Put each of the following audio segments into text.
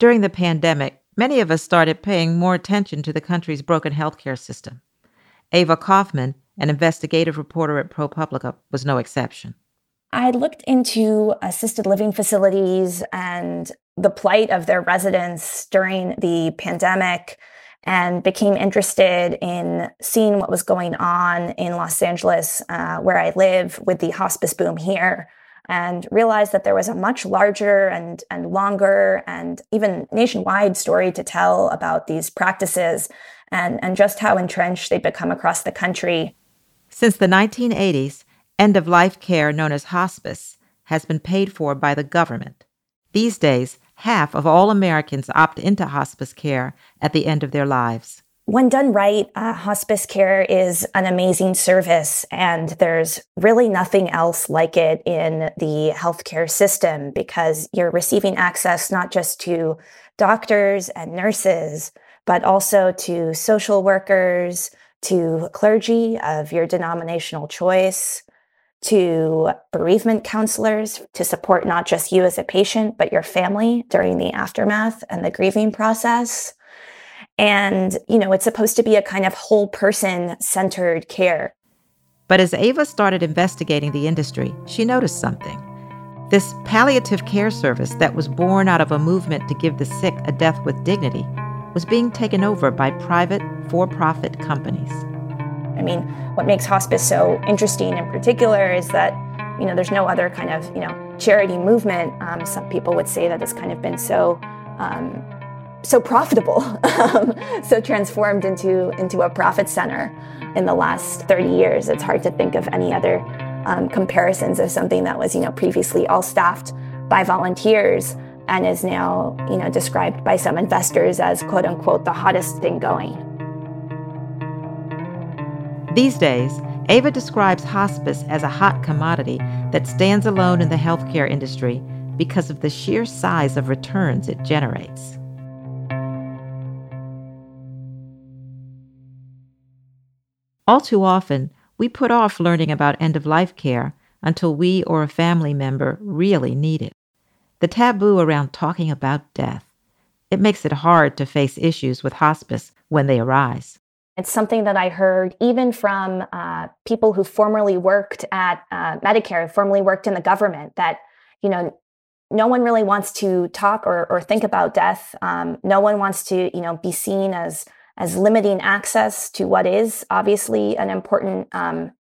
During the pandemic, many of us started paying more attention to the country's broken healthcare system. Ava Kaufman, an investigative reporter at ProPublica, was no exception. I looked into assisted living facilities and the plight of their residents during the pandemic and became interested in seeing what was going on in Los Angeles, where I live, with the hospice boom here, and realized that there was a much larger and longer and even nationwide story to tell about these practices and just how entrenched they become across the country. Since the 1980s, end-of-life care known as hospice has been paid for by the government. These days, half of all Americans opt into hospice care at the end of their lives. When done right, hospice care is an amazing service, and there's really nothing else like it in the healthcare system, because you're receiving access not just to doctors and nurses, but also to social workers, to clergy of your denominational choice, to bereavement counselors to support not just you as a patient, but your family during the aftermath and the grieving process. And, you know, it's supposed to be a kind of whole person-centered care. But as Ava started investigating the industry, she noticed something. This palliative care service that was born out of a movement to give the sick a death with dignity was being taken over by private, for-profit companies. I mean, what makes hospice so interesting in particular is that, you know, there's no other kind of, you know, charity movement. Some people would say that it's kind of been so profitable, so transformed into a profit center in the last 30 years. It's hard to think of any other comparisons of something that was, you know, previously all staffed by volunteers and is now, you know, described by some investors as, quote unquote, the hottest thing going. These days, Ava describes hospice as a hot commodity that stands alone in the healthcare industry because of the sheer size of returns it generates. All too often, we put off learning about end-of-life care until we or a family member really need it. The taboo around talking about death, it makes it hard to face issues with hospice when they arise. It's something that I heard even from people who formerly worked at Medicare, formerly worked in the government, that, you know, no one really wants to talk or think about death. No one wants to, you know, be seen as limiting access to what is obviously an important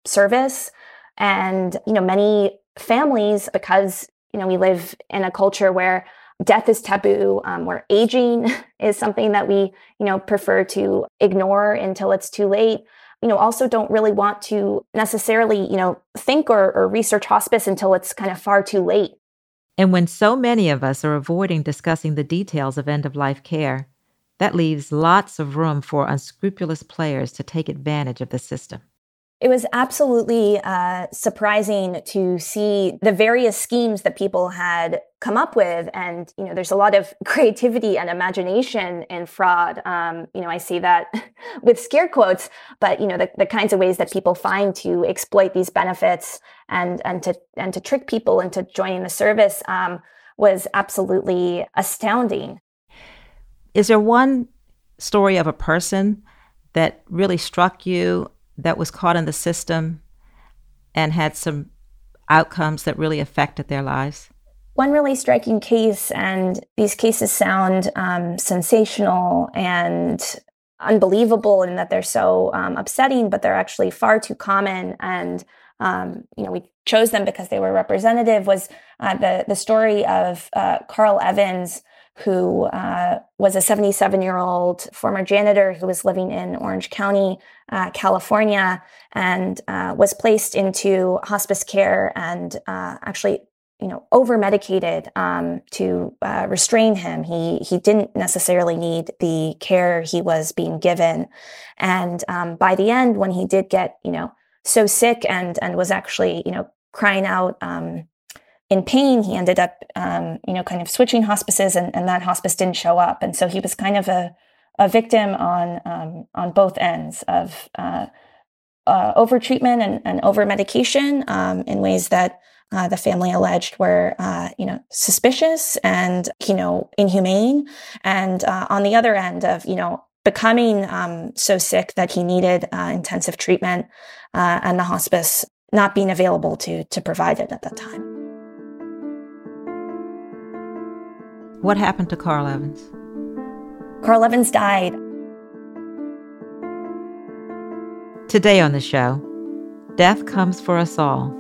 service. And, you know, many families, because, you know, we live in a culture where death is taboo, where aging is something that we, you know, prefer to ignore until it's too late, you know, also don't really want to necessarily, you know, think or research hospice until it's kind of far too late. And when so many of us are avoiding discussing the details of end-of-life care, that leaves lots of room for unscrupulous players to take advantage of the system. It was absolutely surprising to see the various schemes that people had come up with. And, you know, there's a lot of creativity and imagination in fraud. You know, I say that with scare quotes, but, you know, the kinds of ways that people find to exploit these benefits and to trick people into joining the service was absolutely astounding. Is there one story of a person that really struck you that was caught in the system and had some outcomes that really affected their lives? One really striking case, and these cases sound sensational and unbelievable in that they're so upsetting, but they're actually far too common. And, you know, we chose them because they were representative, was the story of Carl Evans, who was a 77-year-old former janitor who was living in Orange County, California, and was placed into hospice care and actually, over-medicated to restrain him. He didn't necessarily need the care he was being given. And by the end, when he did get, so sick and was actually, crying out in pain, he ended up, kind of switching hospices, and that hospice didn't show up. And so he was kind of a victim on both ends of over-treatment and over-medication in ways that the family alleged were, suspicious and, inhumane. And on the other end of, becoming so sick that he needed intensive treatment and the hospice not being available to provide it at that time. What happened to Carl Evans? Carl Evans died. Today on the show, death comes for us all.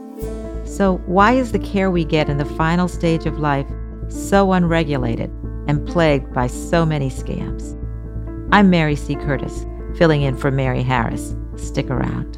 So why is the care we get in the final stage of life so unregulated and plagued by so many scams? I'm Mary C. Curtis, filling in for Mary Harris. Stick around.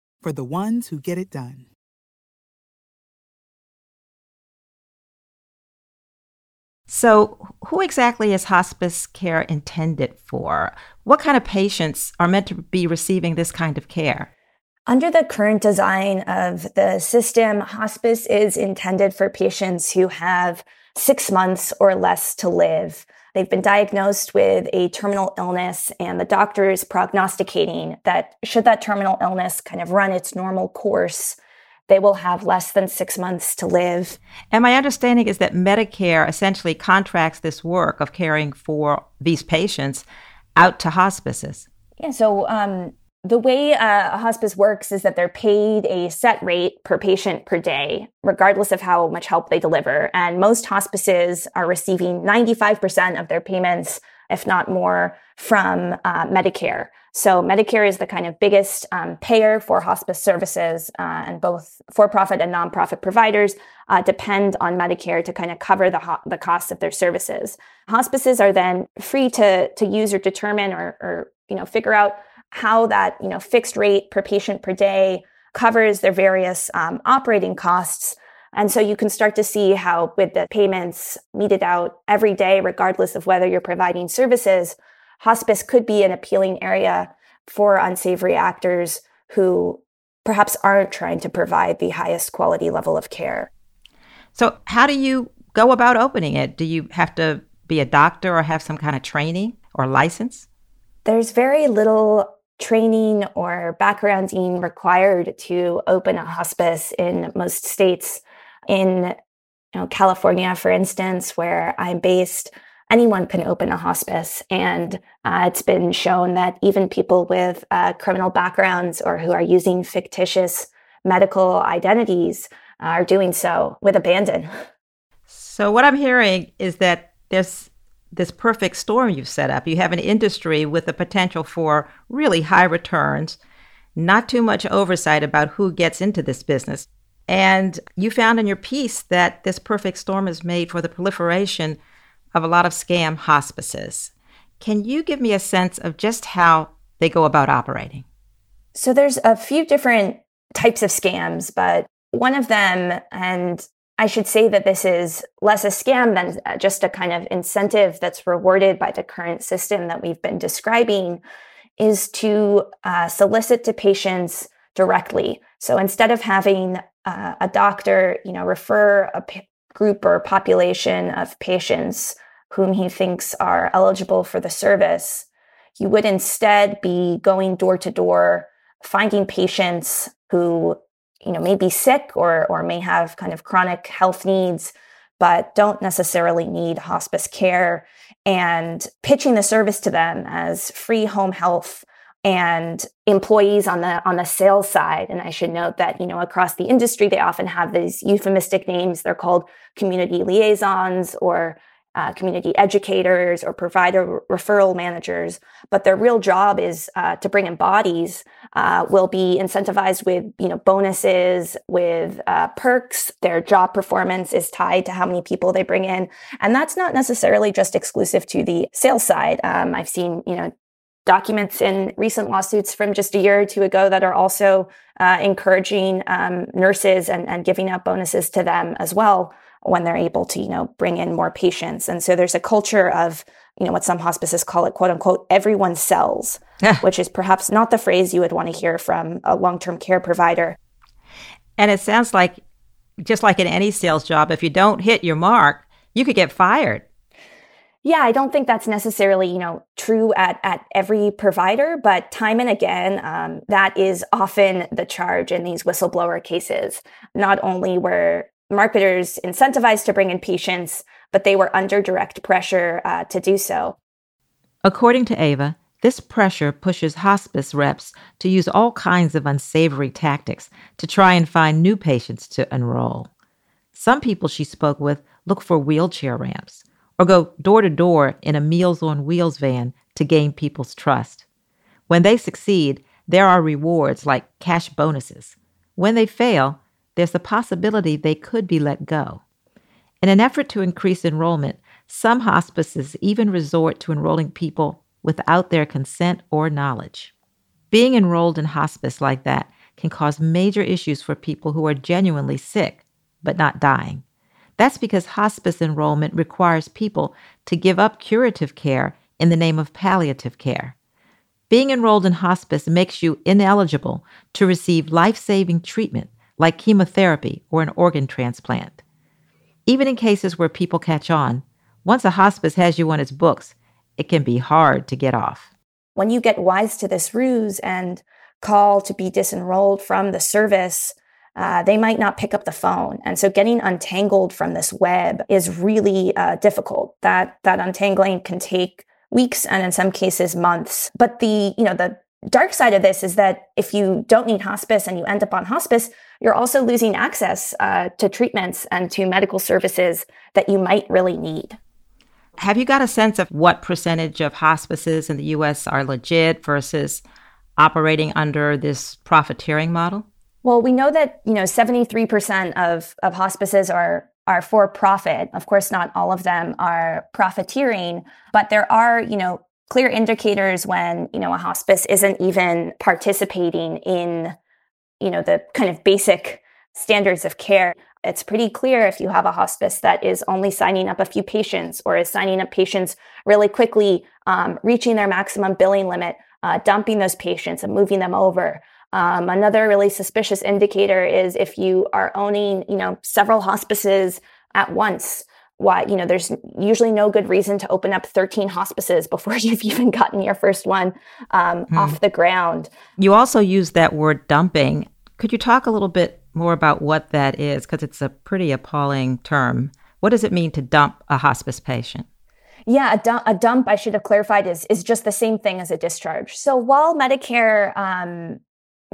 for the ones who get it done. So who exactly is hospice care intended for? What kind of patients are meant to be receiving this kind of care? Under the current design of the system, hospice is intended for patients who have 6 months or less to live. They've been diagnosed with a terminal illness, and the doctor is prognosticating that should that terminal illness kind of run its normal course, they will have less than 6 months to live. And my understanding is that Medicare essentially contracts this work of caring for these patients out to hospices. Yeah, so the way a hospice works is that they're paid a set rate per patient per day, regardless of how much help they deliver. And most hospices are receiving 95% of their payments, if not more, from Medicare. So Medicare is the kind of biggest payer for hospice services, and both for-profit and nonprofit providers depend on Medicare to kind of cover the cost of their services. Hospices are then free to use or determine or figure out how that fixed rate per patient per day covers their various operating costs. And so you can start to see how, with the payments meted out every day, regardless of whether you're providing services, hospice could be an appealing area for unsavory actors who perhaps aren't trying to provide the highest quality level of care. So how do you go about opening it? Do you have to be a doctor or have some kind of training or license? There's very little training or backgrounding required to open a hospice in most states. In California, for instance, where I'm based, anyone can open a hospice. And it's been shown that even people with criminal backgrounds or who are using fictitious medical identities are doing so with abandon. So what I'm hearing is that there's this perfect storm you've set up. You have an industry with the potential for really high returns, not too much oversight about who gets into this business. And you found in your piece that this perfect storm is made for the proliferation of a lot of scam hospices. Can you give me a sense of just how they go about operating? So there's a few different types of scams, but one of them, and I should say that this is less a scam than just a kind of incentive that's rewarded by the current system that we've been describing, is to solicit to patients directly. So instead of having a doctor, refer a group or population of patients whom he thinks are eligible for the service, you would instead be going door to door, finding patients who, may be sick or may have kind of chronic health needs, but don't necessarily need hospice care, and pitching the service to them as free home health and employees on the sales side. And I should note that, across the industry, they often have these euphemistic names. They're called community liaisons or community educators or provider referral managers. But their real job is to bring in bodies, will be incentivized with, bonuses, with perks. Their job performance is tied to how many people they bring in. And that's not necessarily just exclusive to the sales side. I've seen, documents in recent lawsuits from just a year or two ago that are also encouraging nurses and giving out bonuses to them as well when they're able to, bring in more patients. And so there's a culture of, what some hospices call it, quote unquote, everyone sells, which is perhaps not the phrase you would want to hear from a long-term care provider. And it sounds like, just like in any sales job, if you don't hit your mark, you could get fired. Yeah, I don't think that's necessarily, true at every provider, but time and again, that is often the charge in these whistleblower cases. Not only were marketers incentivized to bring in patients, but they were under direct pressure to do so. According to Ava, this pressure pushes hospice reps to use all kinds of unsavory tactics to try and find new patients to enroll. Some people she spoke with look for wheelchair ramps, or go door-to-door in a Meals on Wheels van to gain people's trust. When they succeed, there are rewards like cash bonuses. When they fail, there's the possibility they could be let go. In an effort to increase enrollment, some hospices even resort to enrolling people without their consent or knowledge. Being enrolled in hospice like that can cause major issues for people who are genuinely sick but not dying. That's because hospice enrollment requires people to give up curative care in the name of palliative care. Being enrolled in hospice makes you ineligible to receive life-saving treatment like chemotherapy or an organ transplant. Even in cases where people catch on, once a hospice has you on its books, it can be hard to get off. When you get wise to this ruse and call to be disenrolled from the service, they might not pick up the phone. And so getting untangled from this web is really difficult. That untangling can take weeks and in some cases months. But the dark side of this is that if you don't need hospice and you end up on hospice, you're also losing access to treatments and to medical services that you might really need. Have you got a sense of what percentage of hospices in the U.S. are legit versus operating under this profiteering model? Well, we know that, 73% of hospices are for profit. Of course, not all of them are profiteering, but there are, clear indicators when, a hospice isn't even participating in, the kind of basic standards of care. It's pretty clear if you have a hospice that is only signing up a few patients or is signing up patients really quickly, reaching their maximum billing limit, dumping those patients and moving them over. Another really suspicious indicator is if you are owning, several hospices at once. Why, there's usually no good reason to open up 13 hospices before you've even gotten your first one off the ground. You also use that word dumping. Could you talk a little bit more about what that is? Because it's a pretty appalling term. What does it mean to dump a hospice patient? Yeah, a dump, I should have clarified, is just the same thing as a discharge. So while Medicare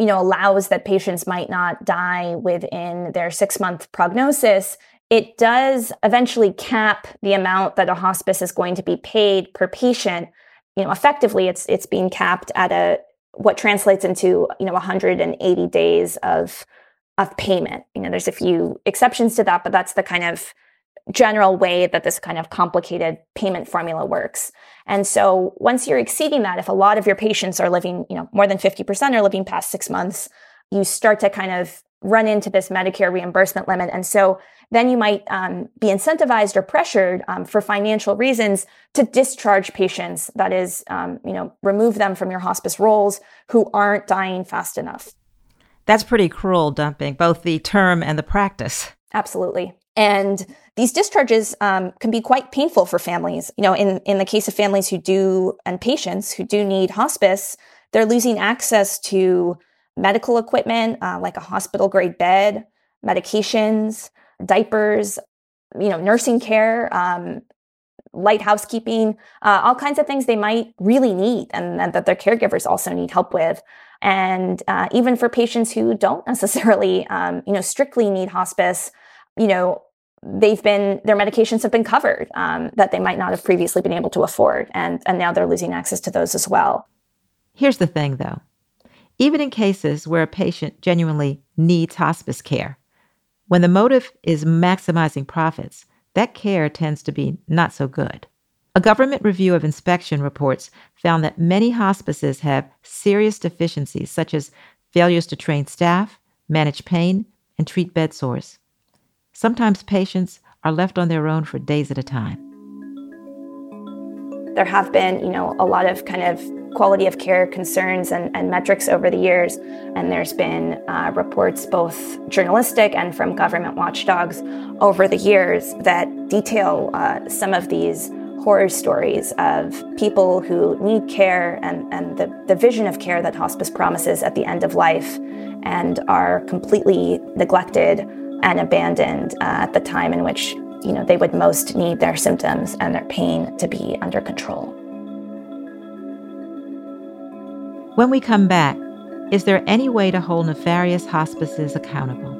allows that patients might not die within their 6-month prognosis, it does eventually cap the amount that a hospice is going to be paid per patient. Effectively, it's being capped at what translates into 180 days of payment. There's a few exceptions to that, but that's the kind of general way that this kind of complicated payment formula works. And so once you're exceeding that, if a lot of your patients are living, more than 50% are living past 6 months, you start to kind of run into this Medicare reimbursement limit. And so then you might be incentivized or pressured for financial reasons to discharge patients. That is, remove them from your hospice rolls who aren't dying fast enough. That's pretty cruel, dumping both the term and the practice. Absolutely. And these discharges can be quite painful for families. In the case of families who do, and patients who do need hospice, they're losing access to medical equipment, like a hospital-grade bed, medications, diapers, nursing care, light housekeeping, all kinds of things they might really need and that their caregivers also need help with. And even for patients who don't necessarily, strictly need hospice, their medications have been covered that they might not have previously been able to afford. And now they're losing access to those as well. Here's the thing, though. Even in cases where a patient genuinely needs hospice care, when the motive is maximizing profits, that care tends to be not so good. A government review of inspection reports found that many hospices have serious deficiencies, such as failures to train staff, manage pain, and treat bed sores. Sometimes patients are left on their own for days at a time. There have been, a lot of kind of quality of care concerns and metrics over the years. And there's been reports, both journalistic and from government watchdogs over the years, that detail some of these horror stories of people who need care and the vision of care that hospice promises at the end of life and are completely neglected and abandoned at the time in which they would most need their symptoms and their pain to be under control. When we come back, is there any way to hold nefarious hospices accountable?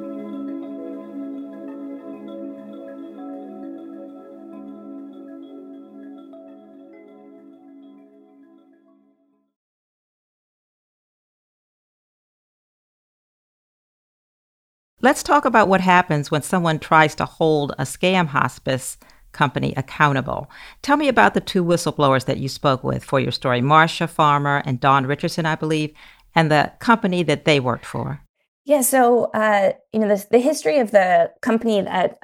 Let's talk about what happens when someone tries to hold a scam hospice company accountable. Tell me about the two whistleblowers that you spoke with for your story, Marsha Farmer and Don Richardson, I believe, and the company that they worked for. Yeah, so, the history of the company that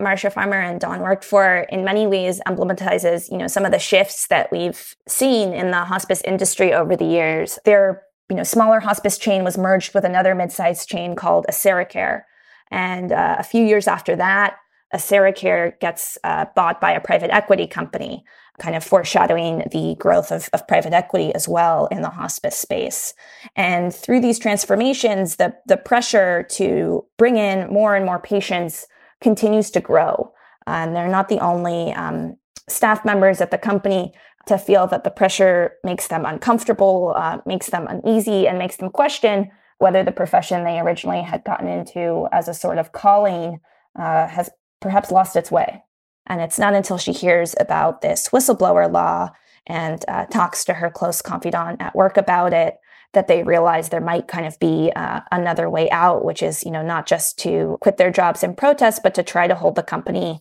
Marsha Farmer and Don worked for in many ways emblematizes, some of the shifts that we've seen in the hospice industry over the years. They're smaller hospice chain was merged with another mid-sized chain called AseraCare. And a few years after that, AseraCare gets bought by a private equity company, kind of foreshadowing the growth of private equity as well in the hospice space. And through these transformations, the pressure to bring in more and more patients continues to grow. And they're not the only staff members at the company to feel that the pressure makes them uncomfortable, makes them uneasy, and makes them question whether the profession they originally had gotten into as a sort of calling has perhaps lost its way. And it's not until she hears about this whistleblower law and talks to her close confidant at work about it that they realize there might kind of be another way out, which is, not just to quit their jobs in protest, but to try to hold the company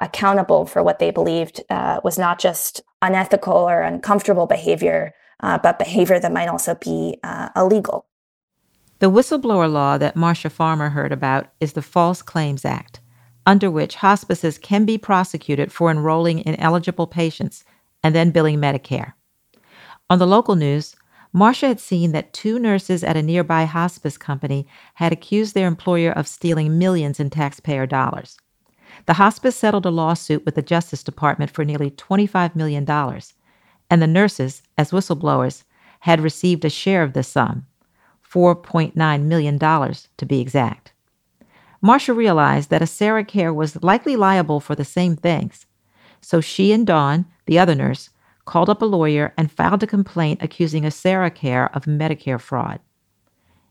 accountable for what they believed was not just unethical or uncomfortable behavior, but behavior that might also be illegal. The whistleblower law that Marsha Farmer heard about is the False Claims Act, under which hospices can be prosecuted for enrolling ineligible patients and then billing Medicare. On the local news, Marsha had seen that two nurses at a nearby hospice company had accused their employer of stealing millions in taxpayer dollars. The hospice settled a lawsuit with the Justice Department for nearly $25 million, and the nurses, as whistleblowers, had received a share of the sum, $4.9 million to be exact. Marsha realized that AseraCare was likely liable for the same things, so she and Dawn, the other nurse, called up a lawyer and filed a complaint accusing AseraCare of Medicare fraud.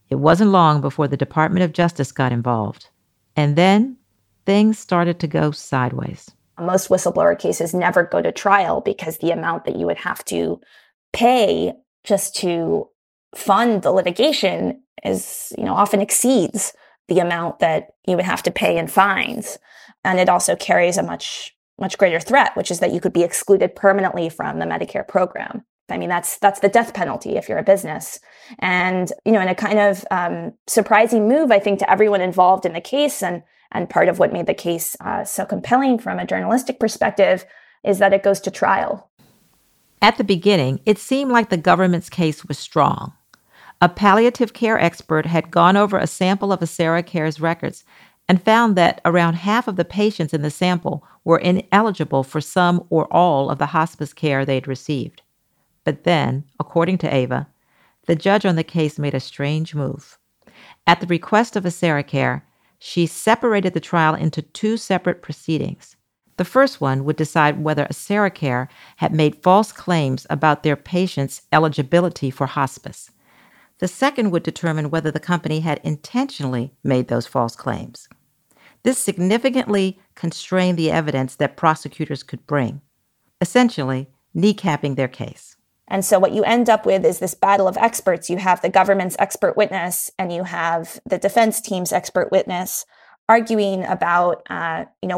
It wasn't long before the Department of Justice got involved, and then things started to go sideways. Most whistleblower cases never go to trial because the amount that you would have to pay just to fund the litigation is, often exceeds the amount that you would have to pay in fines. And it also carries a much greater threat, which is that you could be excluded permanently from the Medicare program. I mean, that's the death penalty if you're a business. And, you know, in a kind of surprising move, I think, to everyone involved in the case, and part of what made the case so compelling from a journalistic perspective is that it goes to trial. At the beginning, it seemed like the government's case was strong. A palliative care expert had gone over a sample of AseraCare's records and found that around half of the patients in the sample were ineligible for some or all of the hospice care they'd received. But then, according to Ava, the judge on the case made a strange move. At the request of AseraCare, she separated the trial into two separate proceedings. The first one would decide whether AseraCare had made false claims about their patients' eligibility for hospice. The second would determine whether the company had intentionally made those false claims. This significantly constrained the evidence that prosecutors could bring, essentially kneecapping their case. And so what you end up with is this battle of experts. You have the government's expert witness and you have the defense team's expert witness arguing about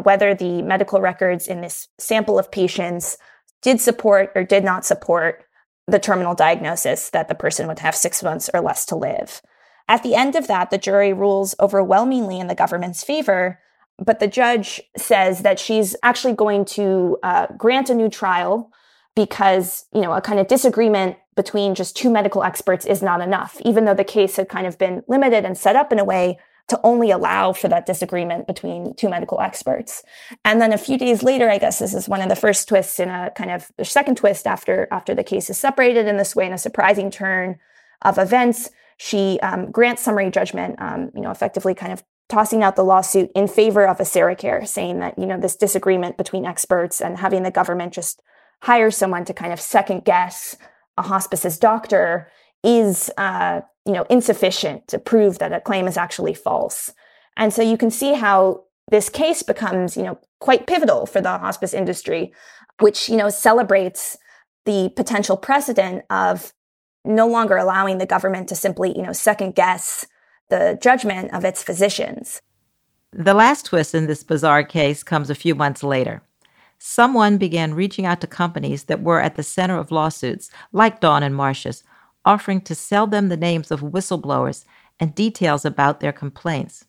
whether the medical records in this sample of patients did support or did not support the terminal diagnosis that the person would have 6 months or less to live. At the end of that, the jury rules overwhelmingly in the government's favor, but the judge says that she's actually going to grant a new trial because, you know, a kind of disagreement between just two medical experts is not enough, even though the case had kind of been limited and set up in a way to only allow for that disagreement between two medical experts. And then a few days later, I guess this is one of the first twists in a kind of the second twist after the case is separated in this way, in a surprising turn of events, she grants summary judgment, effectively kind of tossing out the lawsuit in favor of AseraCare, saying that, you know, this disagreement between experts and having the government just hire someone to kind of second guess a hospice's doctor is insufficient to prove that a claim is actually false. And so you can see how this case becomes, you know, quite pivotal for the hospice industry, which, you know, celebrates the potential precedent of no longer allowing the government to simply, you know, second guess the judgment of its physicians. The last twist in this bizarre case comes a few months later. Someone began reaching out to companies that were at the center of lawsuits, like Dawn and Marsha's, offering to sell them the names of whistleblowers and details about their complaints.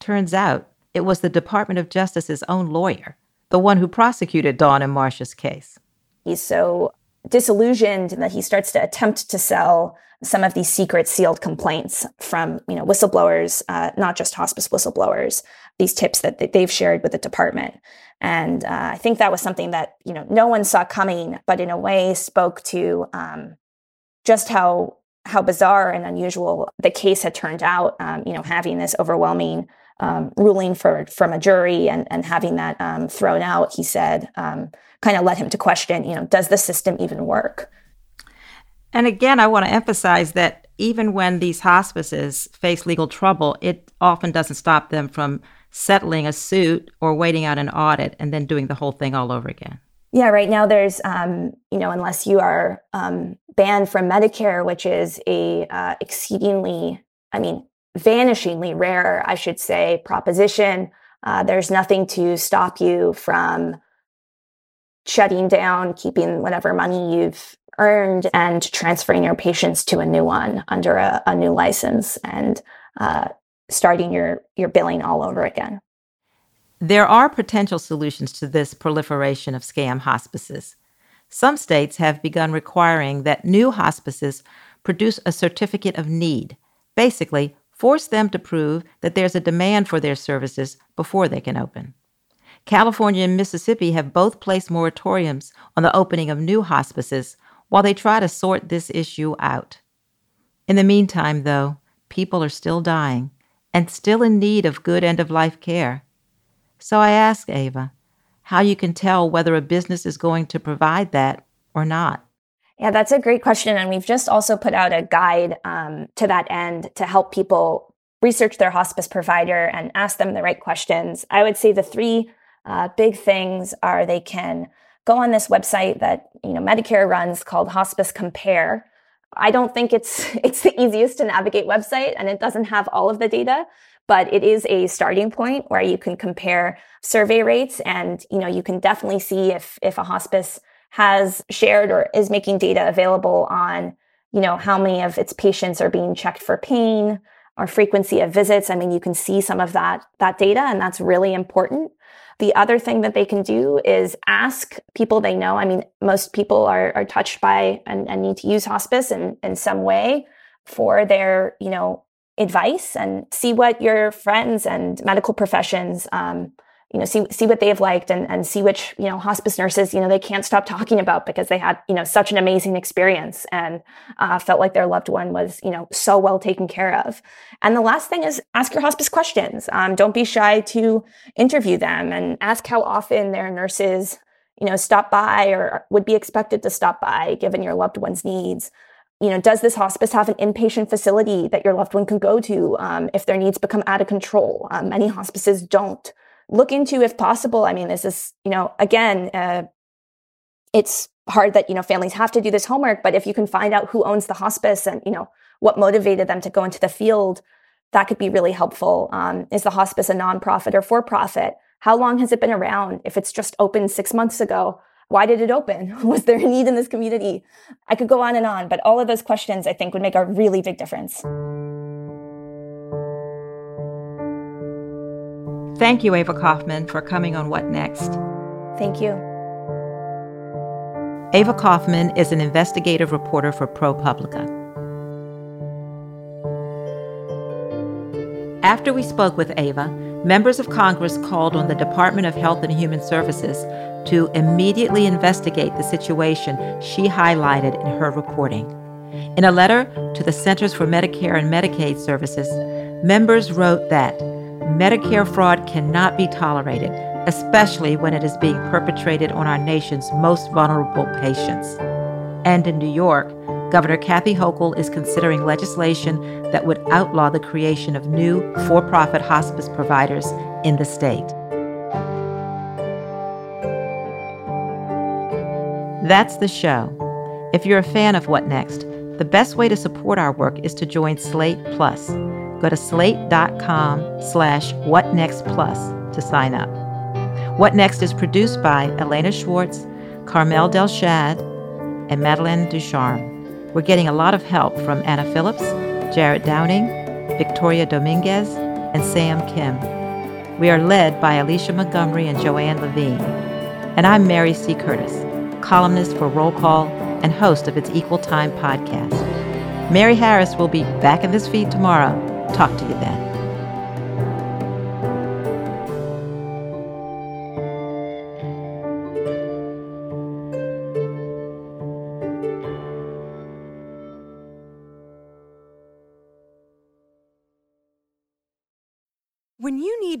Turns out, it was the Department of Justice's own lawyer, the one who prosecuted Dawn and Marsha's case. He's so disillusioned that he starts to attempt to sell some of these secret sealed complaints from, you know, whistleblowers, not just hospice whistleblowers, these tips that they've shared with the department. And I think that was something that, you know, no one saw coming, but in a way spoke to just how bizarre and unusual the case had turned out, having this overwhelming ruling from a jury and having that thrown out, he said, kind of led him to question, you know, does the system even work? And again, I want to emphasize that even when these hospices face legal trouble, it often doesn't stop them from settling a suit or waiting out an audit and then doing the whole thing all over again. Yeah, right now there's, unless you are banned from Medicare, which is a vanishingly rare, I should say, proposition, there's nothing to stop you from shutting down, keeping whatever money you've earned, and transferring your patients to a new one under a new license and starting your billing all over again. There are potential solutions to this proliferation of scam hospices. Some states have begun requiring that new hospices produce a certificate of need, basically force them to prove that there's a demand for their services before they can open. California and Mississippi have both placed moratoriums on the opening of new hospices while they try to sort this issue out. In the meantime, though, people are still dying and still in need of good end-of-life care. So I ask Ava how you can tell whether a business is going to provide that or not. Yeah, that's a great question. And we've just also put out a guide to that end to help people research their hospice provider and ask them the right questions. I would say the three big things are they can go on this website that, you know, Medicare runs called Hospice Compare. I don't think it's the easiest to navigate website, and it doesn't have all of the data, But it is a starting point where you can compare survey rates, and you can definitely see if a hospice has shared or is making data available on how many of its patients are being checked for pain or frequency of visits. I mean, you can see some of that data, and that's really important. The other thing that they can do is ask people they know. I mean, most people are touched by and need to use hospice in some way for their, advice, and see what your friends and medical professions, see what they've liked, and see which, hospice nurses, they can't stop talking about because they had, such an amazing experience and felt like their loved one was, so well taken care of. And the last thing is ask your hospice questions. Don't be shy to interview them and ask how often their nurses, stop by or would be expected to stop by given your loved one's needs. Does this hospice have an inpatient facility that your loved one can go to if their needs become out of control? Many hospices don't. Look into, if possible. I mean, this is, again, it's hard that, families have to do this homework, but if you can find out who owns the hospice and, what motivated them to go into the field, that could be really helpful. Is the hospice a nonprofit or for-profit? How long has it been around? If it's just opened 6 months ago, why did it open? Was there a need in this community? I could go on and on, but all of those questions, I think, would make a really big difference. Thank you, Ava Kaufman, for coming on What Next. Thank you. Ava Kaufman is an investigative reporter for ProPublica. After we spoke with Ava, members of Congress called on the Department of Health and Human Services to immediately investigate the situation she highlighted in her reporting. In a letter to the Centers for Medicare and Medicaid Services, members wrote that Medicare fraud cannot be tolerated, especially when it is being perpetrated on our nation's most vulnerable patients. And in New York, Governor Kathy Hochul is considering legislation that would outlaw the creation of new for-profit hospice providers in the state. That's the show. If you're a fan of What Next, the best way to support our work is to join Slate Plus. Go to slate.com/whatnextplus to sign up. What Next is produced by Elena Schwartz, Carmel Del Shad, and Madeline Ducharme. We're getting a lot of help from Anna Phillips, Jared Downing, Victoria Dominguez, and Sam Kim. We are led by Alicia Montgomery and Joanne Levine. And I'm Mary C. Curtis, columnist for Roll Call and host of its Equal Time podcast. Mary Harris will be back in this feed tomorrow. Talk to you then. When you need